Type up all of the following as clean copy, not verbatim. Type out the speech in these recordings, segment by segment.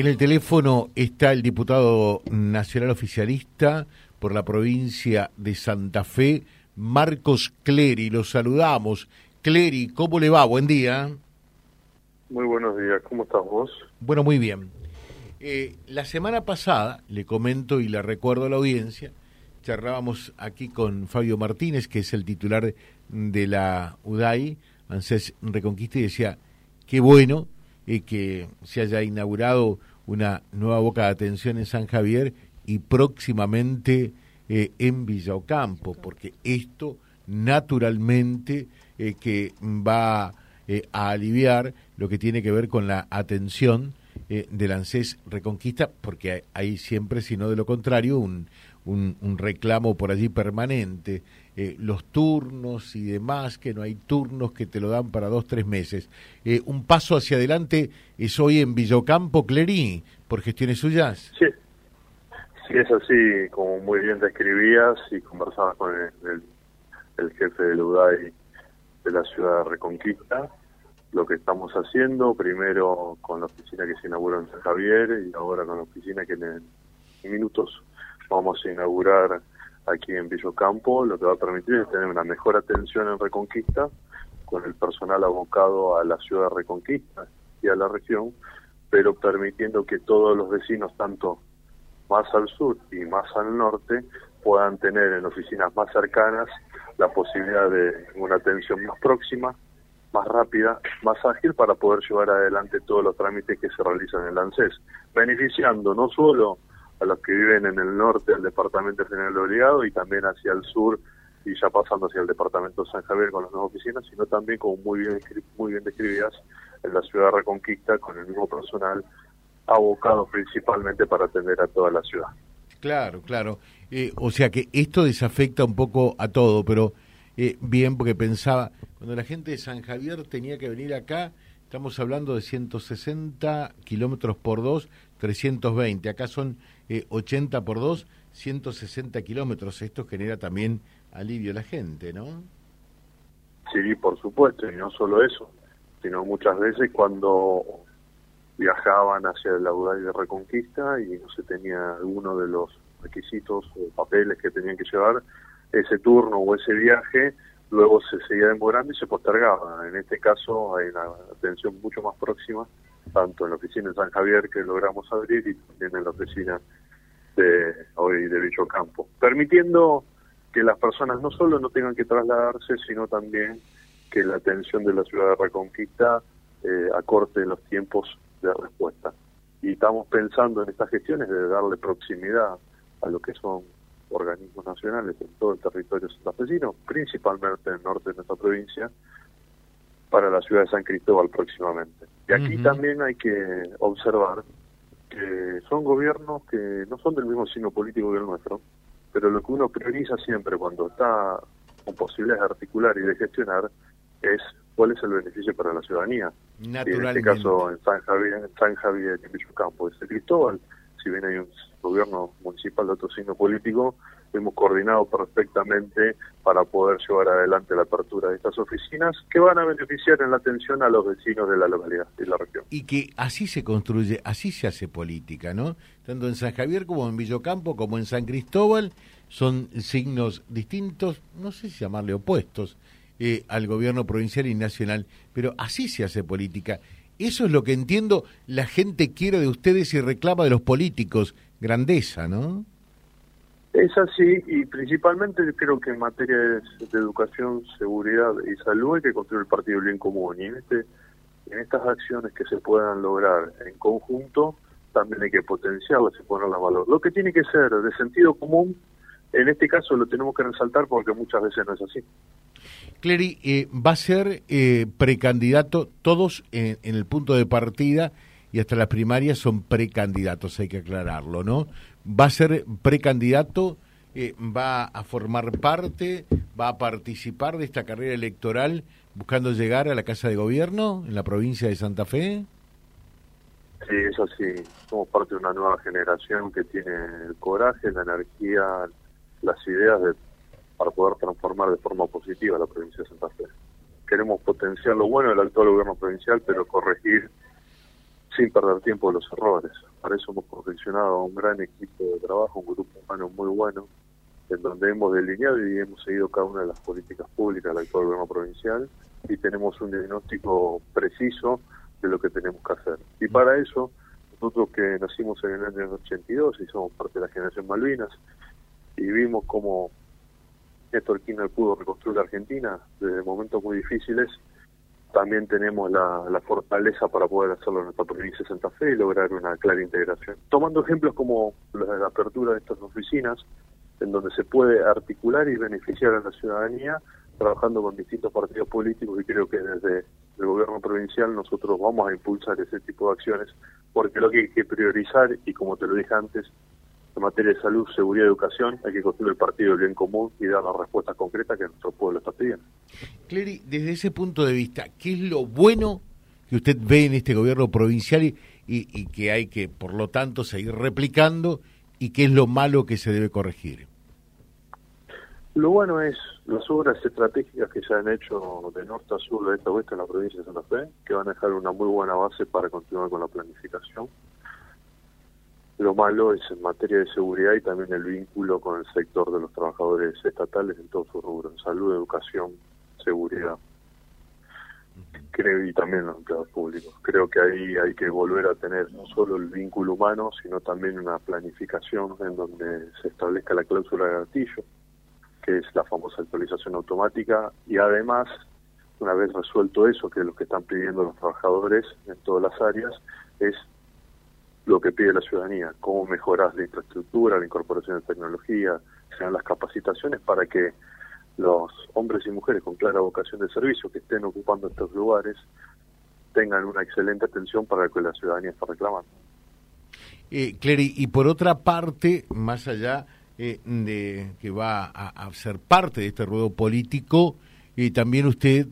En el teléfono está el diputado nacional oficialista por la provincia de Santa Fe, Marcos Cleri. Lo saludamos. Cleri, ¿cómo le va? Buen día. Muy buenos días. ¿Cómo estás vos? Bueno, muy bien. La semana pasada, le comento y le recuerdo a la audiencia, charlábamos aquí con Fabio Martínez, que es el titular de la UDAI, ANSES Reconquista, y decía, qué bueno que se haya inaugurado una nueva boca de atención en San Javier y próximamente en Villa Ocampo, porque esto naturalmente que va a aliviar lo que tiene que ver con la atención del ANSES Reconquista, porque hay siempre, si no de lo contrario, un reclamo por allí permanente, los turnos y demás, que no hay turnos, que te lo dan para 2-3 meses. Un paso hacia adelante es hoy en Villa Ocampo, Clerí, por gestiones suyas. Sí, es así, como muy bien describías y conversabas con el jefe del UDAI de la ciudad de Reconquista, lo que estamos haciendo, primero con la oficina que se inauguró en San Javier y ahora con la oficina que en minutos vamos a inaugurar aquí en Villa Ocampo, lo que va a permitir es tener una mejor atención en Reconquista, con el personal abocado a la ciudad de Reconquista y a la región, pero permitiendo que todos los vecinos, tanto más al sur y más al norte, puedan tener en oficinas más cercanas la posibilidad de una atención más próxima, más rápida, más ágil, para poder llevar adelante todos los trámites que se realizan en el ANSES, beneficiando no solo a los que viven en el norte del Departamento General de Obligado y también hacia el sur y ya pasando hacia el Departamento de San Javier con las nuevas oficinas, sino también, como muy bien describidas, en la ciudad de Reconquista con el mismo personal abocado principalmente para atender a toda la ciudad. Claro. O sea que esto desafecta un poco a todo, pero bien, porque pensaba, cuando la gente de San Javier tenía que venir acá, estamos hablando de 160 kilómetros por 2, 320. Acá son 80 por 2, 160 kilómetros. Esto genera también alivio a la gente, ¿no? Sí, por supuesto. Y no solo eso, sino muchas veces cuando viajaban hacia el UDAI de Reconquista y no se tenía alguno de los requisitos o papeles que tenían que llevar, ese turno o ese viaje luego se seguía demorando y se postergaba. En este caso hay una atención mucho más próxima, tanto en la oficina de San Javier que logramos abrir y también en la oficina de hoy de Villa Ocampo, permitiendo que las personas no solo no tengan que trasladarse, sino también que la atención de la ciudad de Reconquista acorte los tiempos de respuesta. Y estamos pensando en estas gestiones de darle proximidad a lo que son organismos nacionales en todo el territorio santafesino, principalmente en el norte de nuestra provincia, para la ciudad de San Cristóbal próximamente. Y aquí también hay que observar que son gobiernos que no son del mismo signo político que el nuestro, pero lo que uno prioriza siempre cuando está con posibilidades de articular y de gestionar es cuál es el beneficio para la ciudadanía. Naturalmente. Y en este caso en San Javier, en Villa Ocampo, en San Cristóbal, si bien hay un gobierno municipal de otro signo político, hemos coordinado perfectamente para poder llevar adelante la apertura de estas oficinas que van a beneficiar en la atención a los vecinos de la localidad y la región. Y que así se construye, así se hace política, ¿no? Tanto en San Javier como en Villa Ocampo, como en San Cristóbal, son signos distintos, no sé si llamarle opuestos, al gobierno provincial y nacional, pero así se hace política. Eso es lo que entiendo, la gente quiere de ustedes y reclama de los políticos, grandeza, ¿no? Es así, y principalmente creo que en materia de educación, seguridad y salud hay que construir el partido bien común, y en estas acciones que se puedan lograr en conjunto también hay que potenciarlas y ponerlas a valor. Lo que tiene que ser de sentido común, en este caso lo tenemos que resaltar porque muchas veces no es así. Cleri, va a ser precandidato, todos en el punto de partida y hasta las primarias son precandidatos, hay que aclararlo, ¿no? Va a ser precandidato, va a formar parte, va a participar de esta carrera electoral buscando llegar a la Casa de Gobierno en la provincia de Santa Fe. Sí, es así, somos parte de una nueva generación que tiene el coraje, la energía, las ideas para poder transformar de forma positiva la provincia de Santa Fe. Queremos potenciar lo bueno del actual gobierno provincial, pero corregir sin perder tiempo los errores. Para eso hemos confeccionado un gran equipo de trabajo, un grupo humano muy bueno, en donde hemos delineado y hemos seguido cada una de las políticas públicas del actual gobierno provincial y tenemos un diagnóstico preciso de lo que tenemos que hacer. Y para eso, nosotros que nacimos en el año 82 y somos parte de la generación Malvinas, y vimos cómo Néstor Kino pudo reconstruir la Argentina desde momentos muy difíciles, también tenemos la fortaleza para poder hacerlo en nuestra provincia de Santa Fe y lograr una clara integración. Tomando ejemplos como la apertura de estas oficinas, en donde se puede articular y beneficiar a la ciudadanía, trabajando con distintos partidos políticos, y creo que desde el gobierno provincial nosotros vamos a impulsar ese tipo de acciones, porque lo que hay que priorizar, y como te lo dije antes, en materia de salud, seguridad y educación, hay que construir el partido del bien común y dar las respuestas concretas que nuestro pueblo está pidiendo. Cleri, desde ese punto de vista, ¿qué es lo bueno que usted ve en este gobierno provincial y que hay que, por lo tanto, seguir replicando, y qué es lo malo que se debe corregir? Lo bueno es las obras estratégicas que se han hecho de norte a sur, de este a oeste en la provincia de Santa Fe, que van a dejar una muy buena base para continuar con la planificación. Lo malo es en materia de seguridad y también el vínculo con el sector de los trabajadores estatales en todos sus rubros, salud, educación, seguridad. Creo, y también los empleados públicos. Creo que ahí hay que volver a tener no solo el vínculo humano, sino también una planificación en donde se establezca la cláusula de gatillo, que es la famosa actualización automática, y además, una vez resuelto eso, que es lo que están pidiendo los trabajadores en todas las áreas, es lo que pide la ciudadanía, cómo mejorar la infraestructura, la incorporación de tecnología, sean las capacitaciones para que los hombres y mujeres con clara vocación de servicio que estén ocupando estos lugares tengan una excelente atención para lo que la ciudadanía está reclamando. Cleri, y por otra parte, más allá de que va a ser parte de este ruedo político, también usted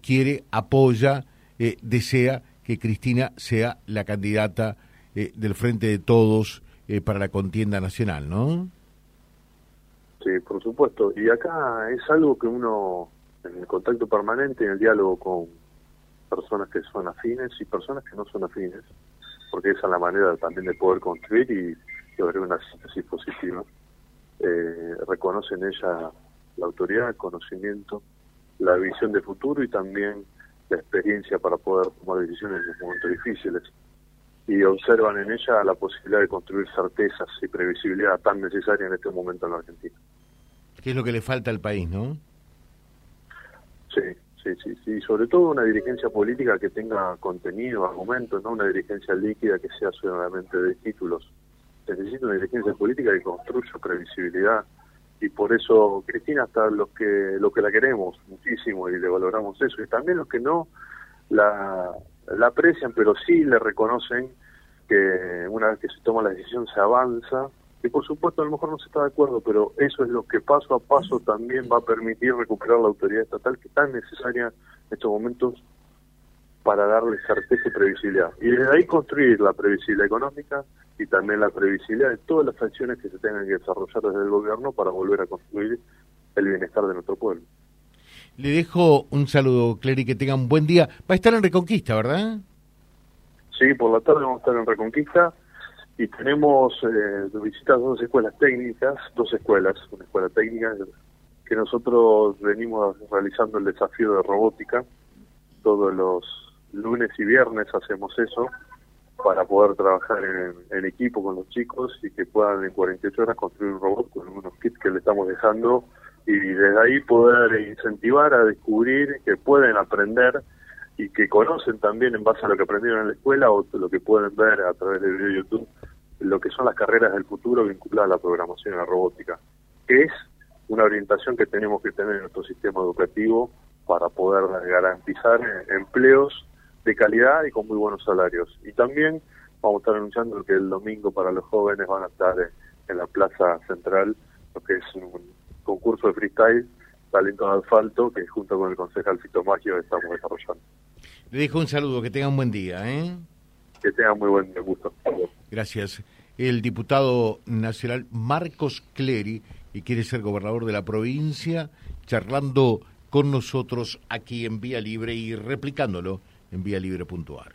quiere, apoya, desea que Cristina sea la candidata del Frente de Todos para la contienda nacional, ¿no? Sí, por supuesto. Y acá es algo que uno, en el contacto permanente, en el diálogo con personas que son afines y personas que no son afines, porque esa es la manera también de poder construir y lograr una síntesis positiva, reconoce en ella la autoridad, el conocimiento, la visión de futuro y también la experiencia para poder tomar decisiones en los momentos difíciles. Y observan en ella la posibilidad de construir certezas y previsibilidad tan necesaria en este momento en la Argentina. ¿Qué es lo que le falta al país, no? Sí. Sobre todo una dirigencia política que tenga contenido, argumentos, no una dirigencia líquida que sea solamente de títulos. Necesita una dirigencia política que construya previsibilidad. Y por eso, Cristina, hasta los que la queremos muchísimo y le valoramos eso, y también los que no la aprecian, pero sí le reconocen que una vez que se toma la decisión se avanza, y por supuesto a lo mejor no se está de acuerdo, pero eso es lo que paso a paso también va a permitir recuperar la autoridad estatal que es tan necesaria en estos momentos para darle certeza y previsibilidad. Y desde ahí construir la previsibilidad económica y también la previsibilidad de todas las acciones que se tengan que desarrollar desde el gobierno para volver a construir el bienestar de nuestro pueblo. Le dejo un saludo, Cleri, que tenga un buen día. Va a estar en Reconquista, ¿verdad? Sí, por la tarde vamos a estar en Reconquista y tenemos visitas dos escuelas técnicas, una escuela técnica que nosotros venimos realizando el desafío de robótica. Todos los lunes y viernes hacemos eso para poder trabajar en equipo con los chicos y que puedan en 48 horas construir un robot con unos kits que le estamos dejando, y desde ahí poder incentivar a descubrir que pueden aprender y que conocen también en base a lo que aprendieron en la escuela o lo que pueden ver a través del video de YouTube, lo que son las carreras del futuro vinculadas a la programación y a la robótica, que es una orientación que tenemos que tener en nuestro sistema educativo para poder garantizar empleos de calidad y con muy buenos salarios. Y también vamos a estar anunciando que el domingo para los jóvenes van a estar en la Plaza Central, lo que es un concurso de freestyle, talento de asfalto, que junto con el concejal Fito Magio estamos desarrollando. Le dejo un saludo, que tengan buen día. Que tengan muy buen gusto. Gracias. El diputado nacional Marcos Cleri, y quiere ser gobernador de la provincia, charlando con nosotros aquí en Vía Libre y replicándolo en vialibre.ar.